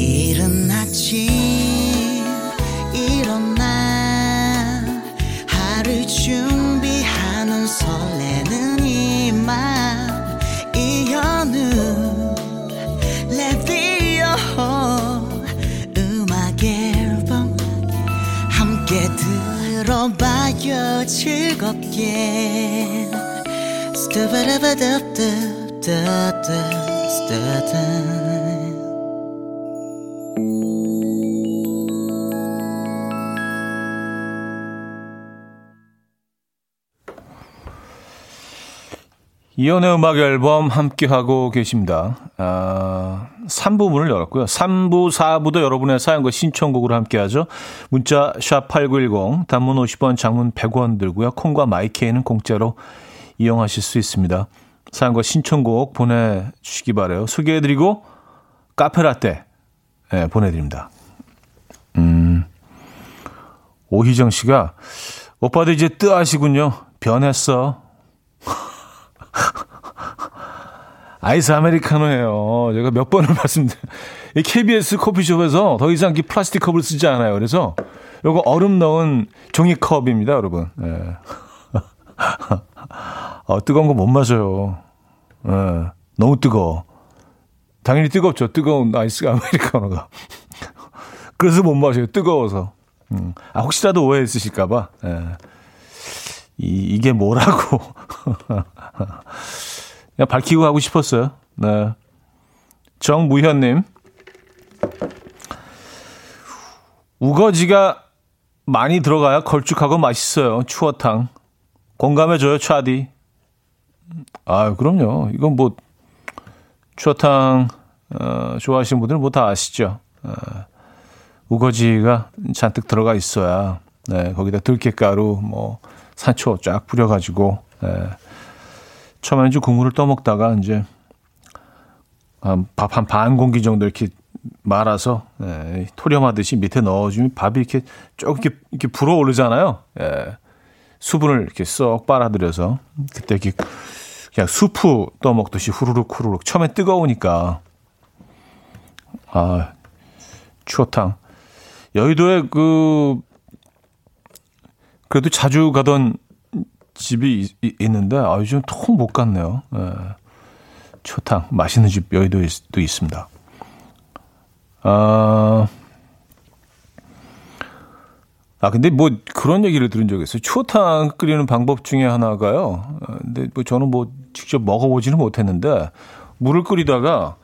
이른 아침 일어나 하루 준비하는 설레는 이 맘 이현우 레디오 음악 앨범 함께 들어봐요. 즐겁게 스타바라바다다다다 스타다 이연의 음악 앨범 함께하고 계십니다. 아, 삼 부 문을 열었고요. 삼 부, 사 부도 여러분의 사연과 신청곡으로 함께하죠. 문자 샵 팔구일공, 단문 오십 원, 장문 백 원 들고요. 콩과 마이케이는 공짜로 이용하실 수 있습니다. 사연과 신청곡 보내주시기 바라요. 소개해드리고 카페라떼 네, 보내드립니다. 음, 오희정 씨가 오빠도 이제 뜨아시군요. 변했어. 아이스 아메리카노예요. 제가 몇 번을 말씀드렸는데 케이비에스 커피숍에서 더 이상 플라스틱 컵을 쓰지 않아요. 그래서 이거 얼음 넣은 종이컵입니다, 여러분. 네. 아, 뜨거운 거 못 마셔요. 네. 너무 뜨거워. 당연히 뜨겁죠. 뜨거운 아이스 아메리카노가. 그래서 못 마셔요. 뜨거워서. 음. 아, 혹시라도 오해 있으실까 봐. 네. 이, 이게 뭐라고. 그냥 밝히고 하고 싶었어요. 네. 정무현님. 우거지가 많이 들어가야 걸쭉하고 맛있어요. 추어탕. 공감해줘요, 차디. 아, 그럼요. 이건 뭐, 추어탕, 어, 좋아하시는 분들은 뭐 다 아시죠. 어, 우거지가 잔뜩 들어가 있어야, 네, 거기다 들깨가루, 뭐, 산초 쫙 뿌려가지고, 예. 처음에는 좀 국물을 떠먹다가, 이제, 밥 한 반 공기 정도 이렇게 말아서, 예. 토렴하듯이 밑에 넣어주면 밥이 이렇게 쭉 이렇게, 이렇게 불어 오르잖아요. 예. 수분을 이렇게 쏙 빨아들여서, 그때 이렇게 그냥 수프 떠먹듯이 후루룩 후루룩. 처음에 뜨거우니까, 아, 추어탕. 여의도에 그, 그래도 자주 가던 집이 있는데 아, 요즘 통 못 갔네요. 예. 추어탕 맛있는 집 여의도에도 있습니다. 아, 아 근데 뭐 그런 얘기를 들은 적이 있어요. 추어탕 끓이는 방법 중에 하나가요. 근데 뭐 저는 뭐 직접 먹어보지는 못했는데 물을 끓이다가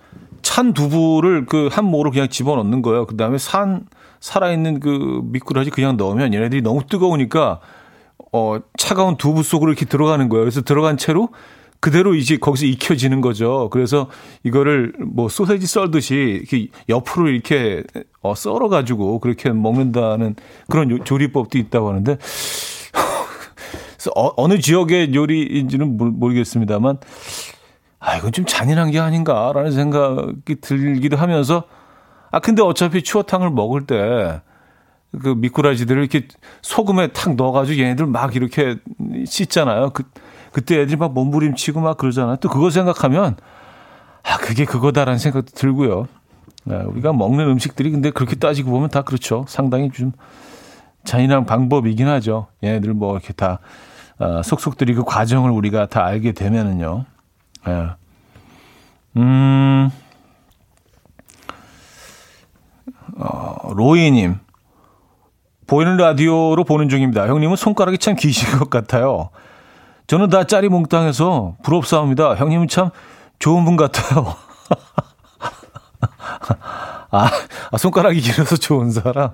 찬 두부를 그 한 모로 그냥 집어넣는 거예요. 그 다음에 산 살아있는 그 미꾸라지 그냥 넣으면 얘네들이 너무 뜨거우니까 어 차가운 두부 속으로 이렇게 들어가는 거예요. 그래서 들어간 채로 그대로 이제 거기서 익혀지는 거죠. 그래서 이거를 뭐 소세지 썰듯이 이렇게 옆으로 이렇게 어, 썰어가지고 그렇게 먹는다는 그런 요, 조리법도 있다고 하는데 어, 어느 지역의 요리인지는 모르, 모르겠습니다만 아, 이건 좀 잔인한 게 아닌가라는 생각이 들기도 하면서 아, 근데 어차피 추어탕을 먹을 때 그 미꾸라지들을 이렇게 소금에 탁 넣어가지고 얘네들 막 이렇게 씻잖아요. 그, 그때 애들이 막 몸부림치고 막 그러잖아요. 또 그거 생각하면 아, 그게 그거다라는 생각도 들고요. 아, 우리가 먹는 음식들이 근데 그렇게 따지고 보면 다 그렇죠. 상당히 좀 잔인한 방법이긴 하죠. 얘네들 뭐 이렇게 다 아, 속속들이 그 과정을 우리가 다 알게 되면은요. 예. 음, 어, 로이님. 보이는 라디오로 보는 중입니다. 형님은 손가락이 참 기신 것 같아요. 저는 다 짜리몽땅해서 부럽사옵니다. 형님은 참 좋은 분 같아요. 아, 손가락이 길어서 좋은 사람?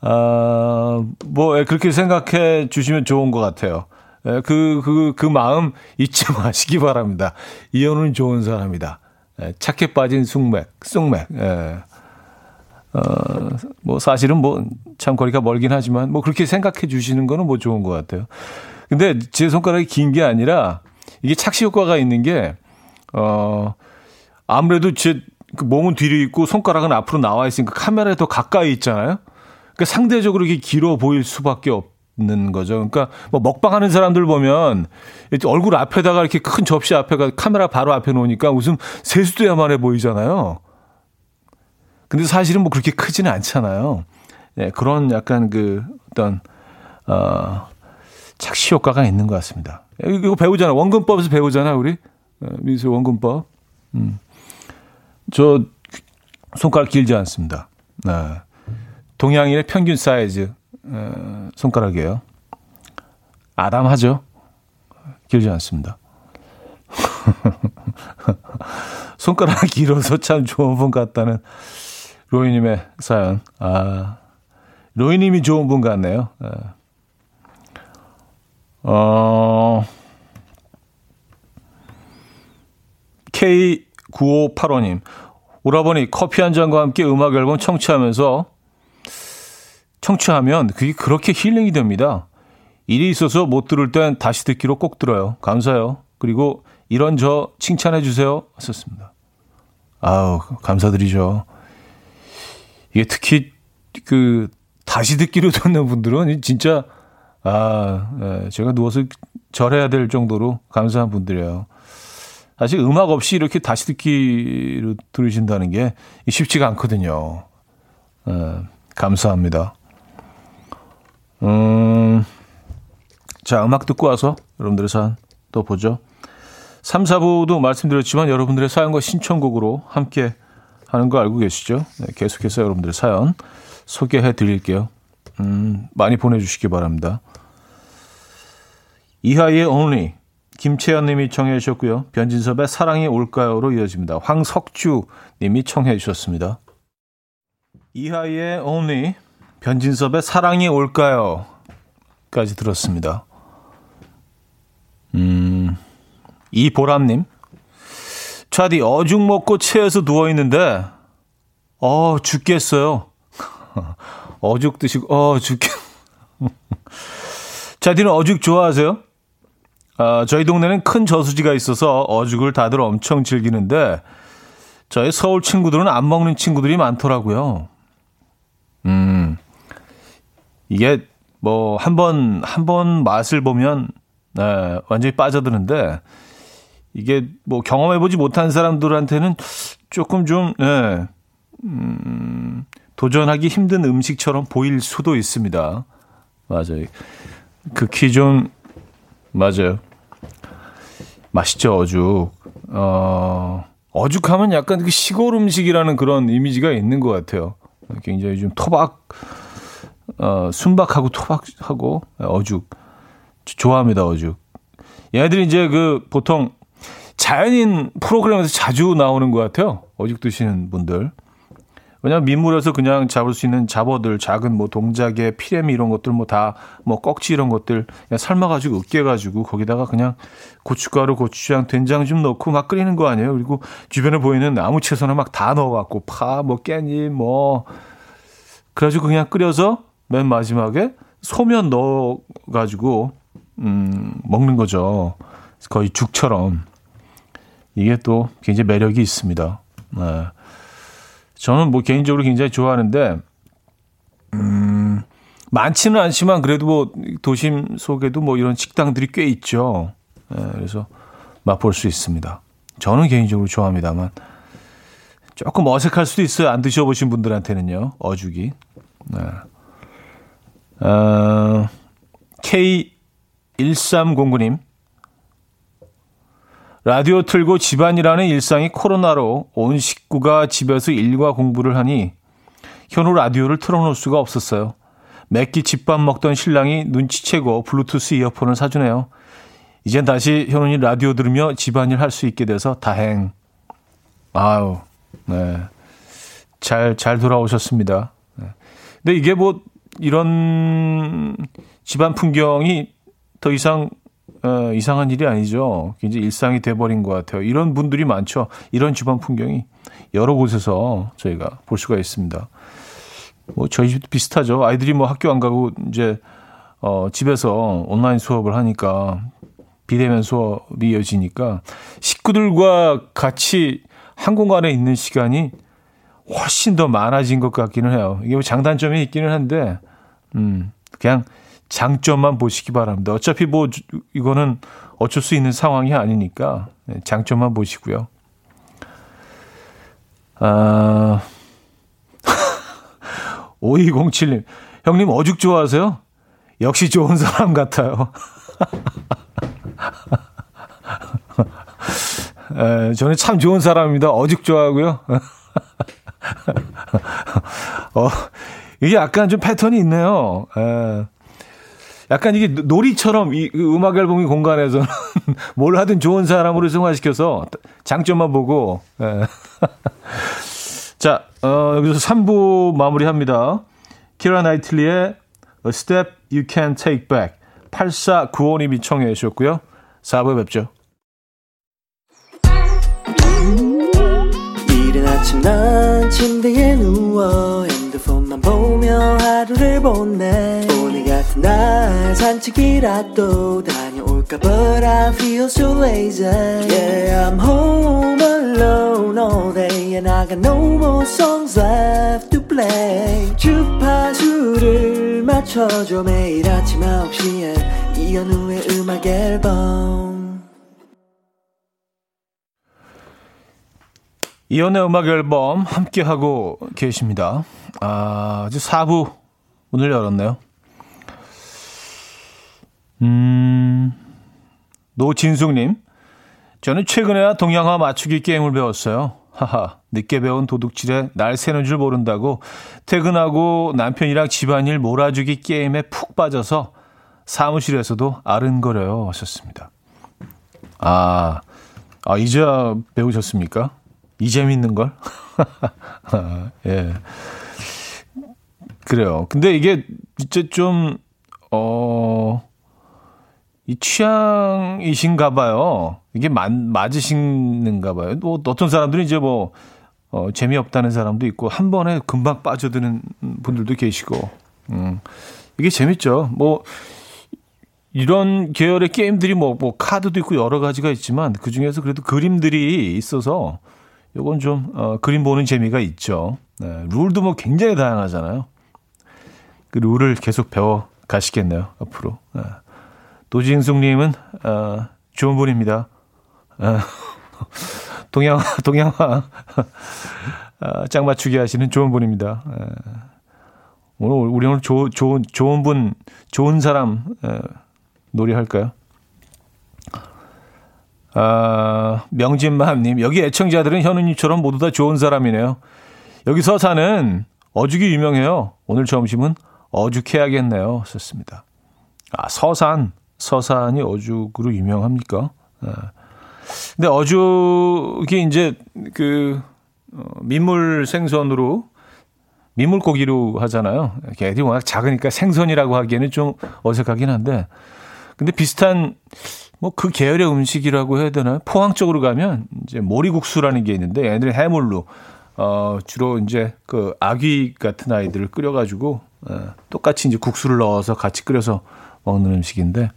아, 뭐, 그렇게 생각해 주시면 좋은 것 같아요. 그, 그, 그 마음 잊지 마시기 바랍니다. 이현우는 좋은 사람이다. 착해 빠진 숙맥, 숙맥. 예. 어, 뭐, 사실은 뭐, 참 거리가 멀긴 하지만, 뭐, 그렇게 생각해 주시는 거는 뭐 좋은 것 같아요. 근데 제 손가락이 긴 게 아니라, 이게 착시 효과가 있는 게, 어, 아무래도 제 몸은 뒤로 있고, 손가락은 앞으로 나와 있으니까 카메라에 더 가까이 있잖아요? 그러니까 상대적으로 이게 길어 보일 수밖에 없 는 거죠. 그러니까 뭐 먹방하는 사람들 보면 얼굴 앞에다가 이렇게 큰 접시 앞에가 카메라 바로 앞에 놓으니까 무슨 세수대야만해 보이잖아요. 근데 사실은 뭐 그렇게 크지는 않잖아요. 네, 그런 약간 그 어떤 어, 착시 효과가 있는 것 같습니다. 이거 배우잖아. 원근법에서 배우잖아, 우리 민수 원근법. 음. 저 손가락 길지 않습니다. 네. 동양인의 평균 사이즈. 어, 손가락이에요. 아담하죠? 길지 않습니다. 손가락이 길어서 참 좋은 분 같다는 로이님의 사연. 아, 로이님이 좋은 분 같네요. 어, 케이 구오팔오님. 오라버니 커피 한 잔과 함께 음악 앨범 청취하면서 청취하면 그게 그렇게 힐링이 됩니다. 일이 있어서 못 들을 땐 다시 듣기로 꼭 들어요. 감사해요. 그리고 이런 저 칭찬해 주세요. 하셨습니다. 아우, 감사드리죠. 이게 특히 그 다시 듣기로 듣는 분들은 진짜 아, 제가 누워서 절해야 될 정도로 감사한 분들이에요. 사실 음악 없이 이렇게 다시 듣기로 들으신다는 게 쉽지가 않거든요. 아, 감사합니다. 음, 자, 음악 듣고 와서 여러분들의 사연 또 보죠. 삼, 사 부도 말씀드렸지만 여러분들의 사연과 신청곡으로 함께 하는 거 알고 계시죠? 네, 계속해서 여러분들의 사연 소개해 드릴게요. 음, 많이 보내주시기 바랍니다. 이하이의 Only, 김채연 님이 청해 주셨고요. 변진섭의 사랑이 올까요로 이어집니다. 황석주 님이 청해 주셨습니다. 이하이의 Only, 변진섭의 사랑이 올까요? 까지 들었습니다. 음, 이보람님. 차디, 어죽 먹고 체해서 누워있는데, 어, 죽겠어요. 어죽 드시고, 어, 죽겠. 차디는 어죽 좋아하세요? 아, 저희 동네는 큰 저수지가 있어서 어죽을 다들 엄청 즐기는데, 저희 서울 친구들은 안 먹는 친구들이 많더라고요. 음. 이게, 뭐, 한 번, 한 번 맛을 보면, 네, 완전히 빠져드는데, 이게, 뭐, 경험해보지 못한 사람들한테는 조금 좀, 네, 음, 도전하기 힘든 음식처럼 보일 수도 있습니다. 맞아요. 극히 좀, 맞아요. 맛있죠, 어죽. 어, 어죽하면 약간 그 시골 음식이라는 그런 이미지가 있는 것 같아요. 굉장히 좀 토박, 어, 순박하고 토박하고 어죽 좋아합니다. 어죽. 얘네들이 이제 그 보통 자연인 프로그램에서 자주 나오는 것 같아요. 어죽 드시는 분들 왜냐면 민물에서 그냥 잡을 수 있는 잡어들, 작은 뭐 동작에 피레미 이런 것들 뭐 다 뭐 꺽지 이런 것들 그냥 삶아가지고 으깨가지고 거기다가 그냥 고춧가루, 고추장, 된장 좀 넣고 막 끓이는 거 아니에요? 그리고 주변에 보이는 아무 채소나 막 다 넣어갖고 파, 뭐 깻잎, 뭐 그래가지고 그냥 끓여서 맨 마지막에 소면 넣어가지고 음, 먹는 거죠. 거의 죽처럼. 이게 또 굉장히 매력이 있습니다. 네. 저는 뭐 개인적으로 굉장히 좋아하는데, 음, 많지는 않지만 그래도 뭐 도심 속에도 뭐 이런 식당들이 꽤 있죠. 네, 그래서 맛볼 수 있습니다. 저는 개인적으로 좋아합니다만, 조금 어색할 수도 있어요. 안 드셔보신 분들한테는요. 어죽이. 네. 어, 케이 일삼공구 님. 라디오 틀고 집안이라는 일상이 코로나로 온 식구가 집에서 일과 공부를 하니 현우 라디오를 틀어놓을 수가 없었어요. 몇 끼 집밥 먹던 신랑이 눈치채고 블루투스 이어폰을 사주네요. 이젠 다시 현우님 라디오 들으며 집안일 할 수 있게 돼서 다행. 아유, 네. 잘, 잘 돌아오셨습니다. 근데 이게 뭐 이런 집안 풍경이 더 이상 어, 이상한 일이 아니죠. 굉장히 일상이 돼버린 것 같아요. 이런 분들이 많죠. 이런 집안 풍경이 여러 곳에서 저희가 볼 수가 있습니다. 뭐 저희 집도 비슷하죠. 아이들이 뭐 학교 안 가고 이제 어, 집에서 온라인 수업을 하니까 비대면 수업이 이어지니까 식구들과 같이 한 공간에 있는 시간이 훨씬 더 많아진 것 같기는 해요. 이게 뭐 장단점이 있기는 한데, 음, 그냥. 장점만 보시기 바랍니다. 어차피 뭐 이거는 어쩔 수 있는 상황이 아니니까 장점만 보시고요. 아, 오이공칠 님. 형님 어죽 좋아하세요? 역시 좋은 사람 같아요. 에, 저는 참 좋은 사람입니다. 어죽 좋아하고요. 어, 이게 약간 좀 패턴이 있네요. 에. 약간 이게 놀이처럼 이 음악 앨범의 공간에서는 뭘 하든 좋은 사람으로 승화시켜서 장점만 보고. 자, 어, 여기서 삼 부 마무리합니다. 키라 나이틀리의 A Step You Can't Take Back 팔사구오 님이 청해 주셨고요. 사 부에 뵙죠. 이른 아침 난 침대에 누워 핸드폰만 보며 하루를 보내 오늘 같은 날 산책이라도 다녀올까 But I feel so lazy Yeah, I'm home alone all day And I got no more songs left to play 주파수를 맞춰줘 매일 아침 아홉 시에 이현우의 음악 앨범 이연의 음악 앨범 함께하고 계십니다. 아, 이제 사 부 문을 열었네요. 음, 노진숙님. 저는 최근에야 동양화 맞추기 게임을 배웠어요. 하하, 늦게 배운 도둑질에 날 새는 줄 모른다고 퇴근하고 남편이랑 집안일 몰아주기 게임에 푹 빠져서 사무실에서도 아른거려요 하셨습니다. 아, 아 이제야 배우셨습니까? 이 재밌는 걸? 예. 그래요. 근데 이게 진짜 좀, 어, 이 취향이신가 봐요. 이게 맞, 맞으시는가 봐요. 뭐, 어떤 사람들은 이제 뭐, 어, 재미없다는 사람도 있고, 한 번에 금방 빠져드는 분들도 계시고, 음, 이게 재밌죠. 뭐, 이런 계열의 게임들이 뭐, 뭐, 카드도 있고 여러 가지가 있지만, 그 중에서 그래도 그림들이 있어서, 요건 좀 어, 그림 보는 재미가 있죠. 네, 룰도 뭐 굉장히 다양하잖아요. 그 룰을 계속 배워 가시겠네요 앞으로. 네. 노진숙님은 어, 좋은 분입니다. 어, 동양화 동양화 어, 짝 맞추기 하시는 좋은 분입니다. 네. 오늘 우리 오늘 조, 좋은 좋은 분 좋은 사람 에, 놀이 할까요? 아, 명진맘님 여기 애청자들은 현우님처럼 모두 다 좋은 사람이네요. 여기 서산은 어죽이 유명해요. 오늘 점심은 어죽해야겠네요. 썼습니다. 아, 서산 서산이 어죽으로 유명합니까? 아. 근데 어죽이 이제 그 어, 민물 생선으로 민물고기로 하잖아요. 애들이 워낙 작으니까 생선이라고 하기에는 좀 어색하긴 한데, 근데 비슷한 뭐 그 계열의 음식이라고 해야 되나? 포항 쪽으로 가면 이제 모리국수라는 게 있는데, 애들이 해물로 어 주로 이제 그 아귀 같은 아이들을 끓여가지고 예, 똑같이 이제 국수를 넣어서 같이 끓여서 먹는 음식인데,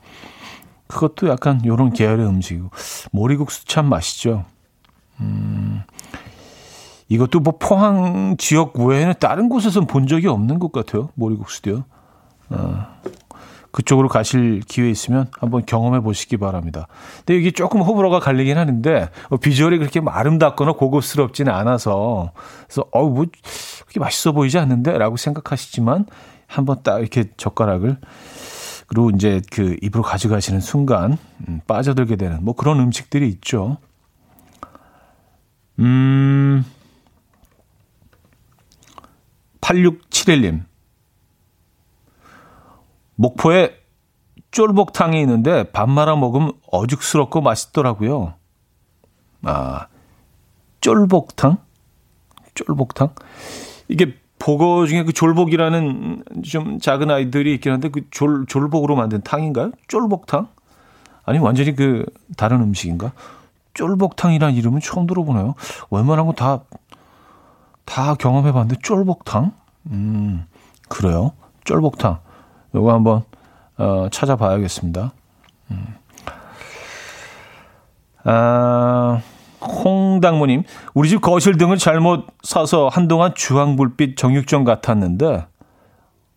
그것도 약간 이런 계열의 음식이고, 모리국수 참 맛있죠. 음, 이것도 뭐 포항 지역 외에는 다른 곳에서는 본 적이 없는 것 같아요. 모리국수도요. 어, 그쪽으로 가실 기회 있으면 한번 경험해 보시기 바랍니다. 근데 여기 조금 호불호가 갈리긴 하는데, 비주얼이 그렇게 아름답거나 고급스럽지는 않아서, 그래서 어우 뭐 그렇게 맛있어 보이지 않는데라고 생각하시지만, 한번 딱 이렇게 젓가락을 그리고 이제 그 입으로 가져가시는 순간 음, 빠져들게 되는 뭐 그런 음식들이 있죠. 음, 팔육칠일 님. 목포에 쫄복탕이 있는데 밥 말아 먹으면 어죽스럽고 맛있더라고요. 아, 쫄복탕? 쫄복탕? 이게 복어 중에 그 졸복이라는 좀 작은 아이들이 있긴 한데, 그 졸, 졸복으로 만든 탕인가요? 쫄복탕? 아니, 완전히 그 다른 음식인가? 쫄복탕이라는 이름은 처음 들어보네요. 웬만한 거 다, 다 경험해 봤는데, 쫄복탕? 음, 그래요. 쫄복탕. 요거 한번, 어, 찾아봐야겠습니다. 음. 아, 홍당무님, 우리 집 거실 등을 잘못 사서 한동안 주황불빛 정육점 같았는데,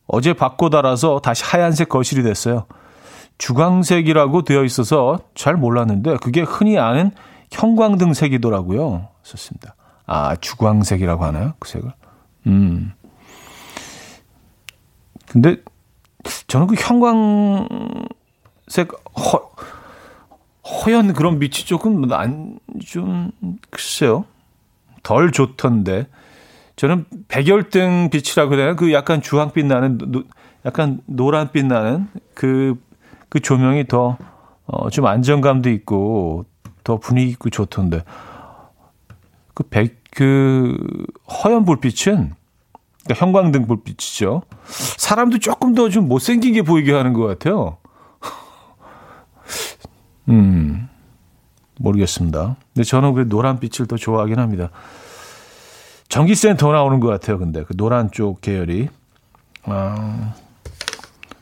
어제 바꿔 달아서 다시 하얀색 거실이 됐어요. 주광색이라고 되어 있어서 잘 몰랐는데 그게 흔히 아는 형광등색이더라고요. 썼습니다. 아, 주광색이라고 하나요? 그 색을. 음. 근데 저는 그 형광색 허, 허연 그런 빛이 조금 안 좀 글쎄요. 덜 좋던데. 저는 백열등 빛이라고 해야 되나? 그 약간 주황빛 나는 노, 약간 노란빛 나는 그 그 조명이 더, 어, 좀 안정감도 있고, 더 분위기 있고 좋던데. 그 백, 그, 허연 불빛은, 그러니까 형광등 불빛이죠. 사람도 조금 더 좀 못생긴 게 보이게 하는 것 같아요. 음, 모르겠습니다. 근데 저는 그 노란 빛을 더 좋아하긴 합니다. 전기세는 더 나오는 것 같아요. 근데 그 노란 쪽 계열이. 아.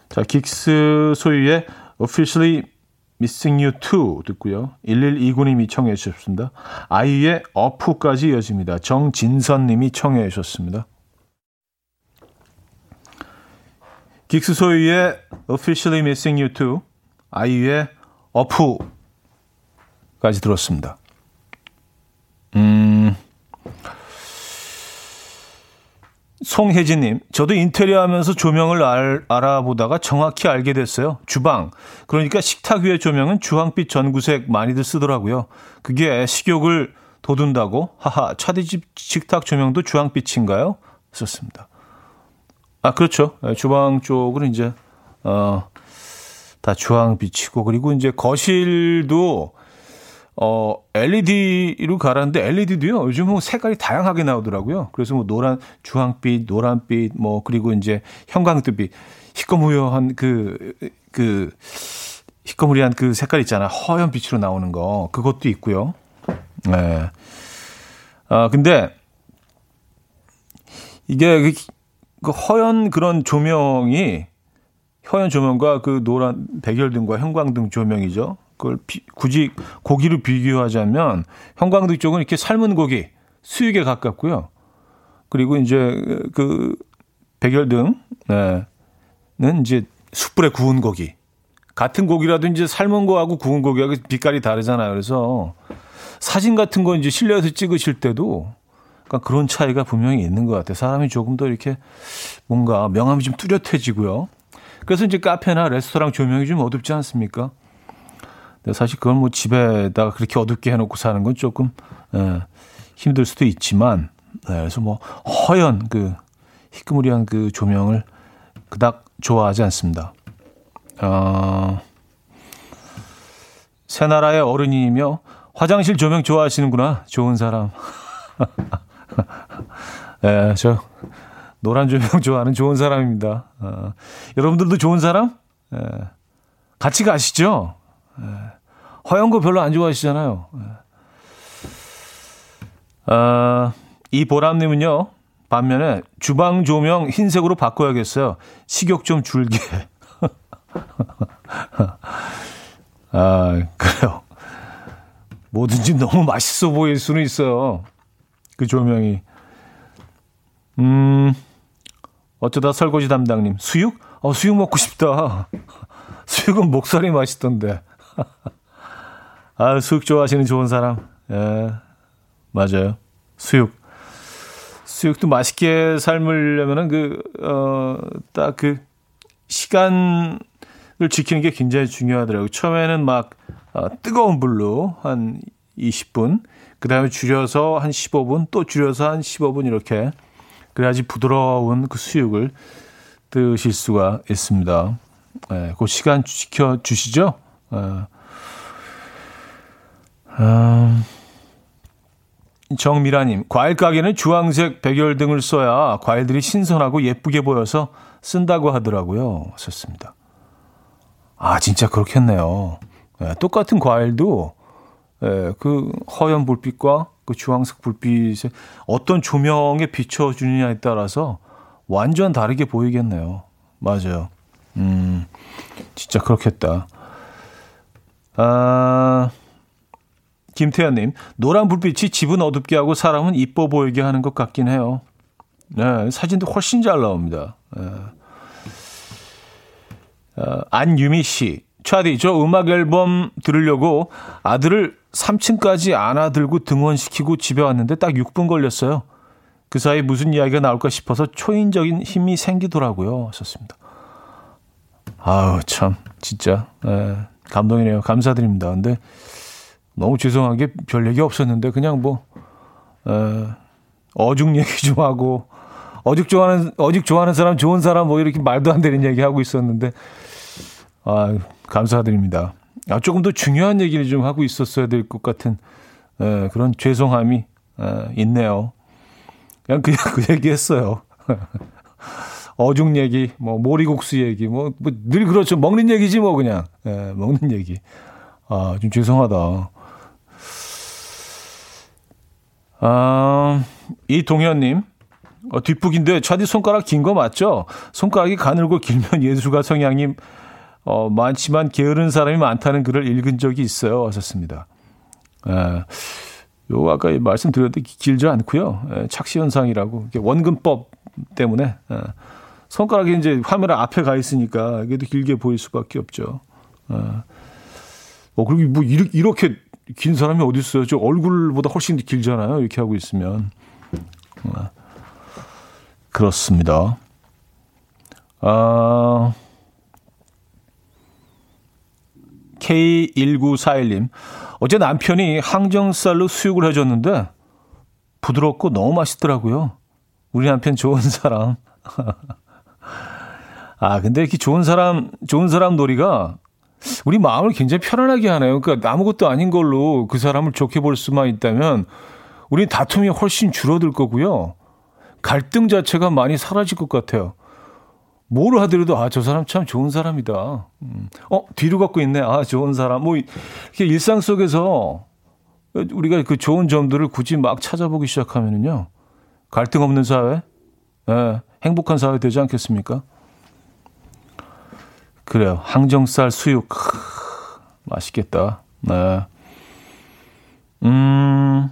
자, 긱스 소유의 Officially Missing You 투 듣고요. 일일이구 님이 청해 주셨습니다. 아이유의 어프까지 이어집니다. 정진선 님이 청해 주셨습니다. 긱스 소유의 Officially Missing You 투, 아이유의 어프까지 들었습니다. 음... 송혜진님, 저도 인테리어 하면서 조명을 알, 알아보다가 정확히 알게 됐어요. 주방, 그러니까 식탁 위의 조명은 주황빛 전구색 많이들 쓰더라고요. 그게 식욕을 돋운다고. 하하, 차디집 식탁 조명도 주황빛인가요? 썼습니다. 아, 그렇죠. 주방 쪽은 이제 어, 다 주황빛이고, 그리고 이제 거실도 어, 엘이디로 갈았는데, 엘이디도요, 요즘 뭐 색깔이 다양하게 나오더라고요. 그래서 뭐 노란, 주황빛, 노란빛, 뭐, 그리고 이제 형광등빛, 희꺼무려한 그, 그, 희꺼무리한 그 색깔 있잖아. 허연 빛으로 나오는 거. 그것도 있고요. 네. 아, 근데, 이게 그 허연 그런 조명이, 허연 조명과 그 노란 백열등과 형광등 조명이죠. 그걸 비, 굳이 고기로 비교하자면 형광등 쪽은 이렇게 삶은 고기, 수육에 가깝고요. 그리고 이제 그 백열등은 네, 이제 숯불에 구운 고기. 같은 고기라도 이제 삶은 거하고 구운 고기하고 빛깔이 다르잖아요. 그래서 사진 같은 거 이제 실내에서 찍으실 때도 약간 그런 차이가 분명히 있는 것 같아요. 사람이 조금 더 이렇게 뭔가 명암이 좀 뚜렷해지고요. 그래서 이제 카페나 레스토랑 조명이 좀 어둡지 않습니까? 사실 그건 뭐 집에다가 그렇게 어둡게 해놓고 사는 건 조금 에, 힘들 수도 있지만, 에, 그래서 뭐 허연 그 희끄무리한 그 조명을 그닥 좋아하지 않습니다. 어, 새 나라의 어른이며 화장실 조명 좋아하시는구나, 좋은 사람. 에, 저 노란 조명 좋아하는 좋은 사람입니다. 어, 여러분들도 좋은 사람? 예, 같이 가시죠. 예, 허연 거 별로 안 좋아하시잖아요. 예. 어, 이 보람님은요. 반면에 주방 조명 흰색으로 바꿔야겠어요. 식욕 좀 줄게. 아, 그래요. 뭐든지 너무 맛있어 보일 수는 있어요. 그 조명이. 음, 어쩌다 설거지 담당님. 수육? 어, 수육 먹고 싶다. 수육은 목살이 맛있던데. 아, 수육 좋아하시는 좋은 사람. 예, 맞아요. 수육. 수육도 맛있게 삶으려면은 그, 어, 딱 그 시간을 지키는 게 굉장히 중요하더라고요. 처음에는 막 어, 뜨거운 불로 한 이십 분, 그 다음에 줄여서 한 십오 분, 또 줄여서 한 십오 분 이렇게. 그래야지 부드러운 그 수육을 드실 수가 있습니다. 예, 그 시간 지켜주시죠. 예. 음, 정미라님, 과일 가게는 주황색 백열등을 써야 과일들이 신선하고 예쁘게 보여서 쓴다고 하더라고요. 썼습니다. 아, 진짜 그렇겠네요. 예, 똑같은 과일도 예, 그 허연 불빛과 그 주황색 불빛에 어떤 조명에 비춰주느냐에 따라서 완전 다르게 보이겠네요. 맞아요. 음, 진짜 그렇겠다. 아, 김태현님, 노란 불빛이 집은 어둡게 하고 사람은 이뻐 보이게 하는 것 같긴 해요. 네, 사진도 훨씬 잘 나옵니다. 네. 아, 안유미 씨, 차디, 저 음악 앨범 들으려고 아들을 삼 층까지 안아들고 등원시키고 집에 왔는데 딱 육 분 걸렸어요. 그 사이 무슨 이야기가 나올까 싶어서 초인적인 힘이 생기더라고요. 썼습니다. 아우, 참, 진짜. 에, 감동이네요. 감사드립니다. 근데 너무 죄송하게 별 얘기 없었는데 그냥 뭐, 에, 어죽 얘기 좀 하고, 어죽 좋아하는, 어죽 좋아하는 사람, 좋은 사람 뭐 이렇게 말도 안 되는 얘기 하고 있었는데, 아, 감사드립니다. 아, 조금 더 중요한 얘기를 좀 하고 있었어야 될 것 같은 에, 그런 죄송함이 에, 있네요. 그냥 그, 그 얘기했어요. 어죽 얘기, 뭐 모리국수 얘기, 뭐 늘 뭐 그렇죠. 먹는 얘기지 뭐 그냥 에, 먹는 얘기. 아, 좀 죄송하다. 아, 이동현님, 어, 뒷북인데 차디 손가락 긴 거 맞죠? 손가락이 가늘고 길면 예술가 성향이 어, 많지만 게으른 사람이 많다는 글을 읽은 적이 있어요. 왔었습니다. 예, 요 아까 말씀드렸는데 길지 않고요. 예, 착시 현상이라고 원근법 때문에 예, 손가락이 이제 화면 앞에 가 있으니까 이게도 길게 보일 수밖에 없죠. 예. 어, 그리고 뭐 이렇게, 이렇게 긴 사람이 어디 있어요? 저 얼굴보다 훨씬 길잖아요. 이렇게 하고 있으면 예, 그렇습니다. 아. 케이 일구사일님, 어제 남편이 항정살로 수육을 해줬는데 부드럽고 너무 맛있더라고요. 우리 남편 좋은 사람. 아, 근데 이렇게 좋은 사람, 좋은 사람 놀이가 우리 마음을 굉장히 편안하게 하네요. 그러니까 아무것도 아닌 걸로 그 사람을 좋게 볼 수만 있다면 우리 다툼이 훨씬 줄어들 거고요. 갈등 자체가 많이 사라질 것 같아요. 뭐를 하더라도 아, 저 사람 참 좋은 사람이다. 음. 어, 뒤로 갖고 있네. 아, 좋은 사람. 뭐 이렇게 일상 속에서 우리가 그 좋은 점들을 굳이 막 찾아보기 시작하면은요, 갈등 없는 사회, 예, 행복한 사회 되지 않겠습니까? 그래요. 항정살 수육 크, 맛있겠다. 네. 음.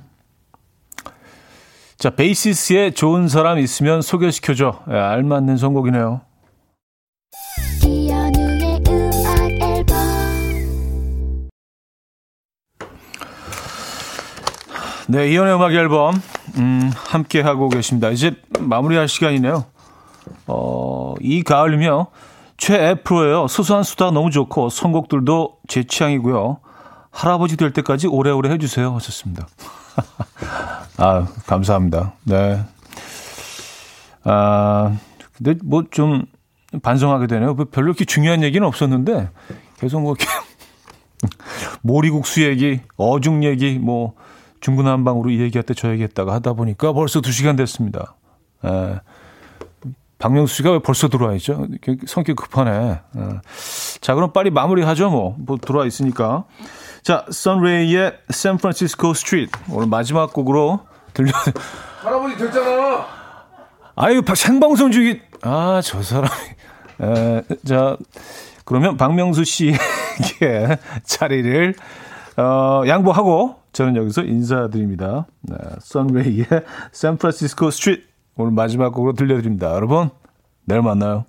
자, 베이시스에 좋은 사람 있으면 소개시켜줘. 예, 알맞는 선곡이네요. 이현우의 음악 앨범. 네, 이현우의 음악 앨범 음, 함께 하고 계십니다. 이제 마무리할 시간이네요. 어, 이 가을이며 최애 프로예요. 소소한 수다 너무 좋고 선곡들도 제 취향이고요. 할아버지 될 때까지 오래오래 해주세요. 하셨습니다. 아, 감사합니다. 네. 아, 근데 뭐 좀 반성하게 되네요. 별로 이렇게 중요한 얘기는 없었는데 계속 뭐 이렇게 모리국수 얘기, 어죽 얘기, 뭐 중구난방으로 이 얘기할 때 저 얘기했다가 하다 보니까 벌써 두 시간 됐습니다. 에, 박명수 씨가 왜 벌써 들어와 있죠? 성격 급하네. 자, 그럼 빨리 마무리하죠. 뭐, 뭐 들어와 있으니까. 자, 선레이의 샌프란시스코 스트리트 오늘 마지막 곡으로 들려. 할아버지 됐잖아. 아유, 생방송 중이. 아, 저 사람이. 에, 자, 그러면 박명수 씨에게 자리를 어, 양보하고 저는 여기서 인사드립니다. 네, 선레이의 샌프란시스코 스트리트 오늘 마지막 곡으로 들려드립니다. 여러분, 내일 만나요.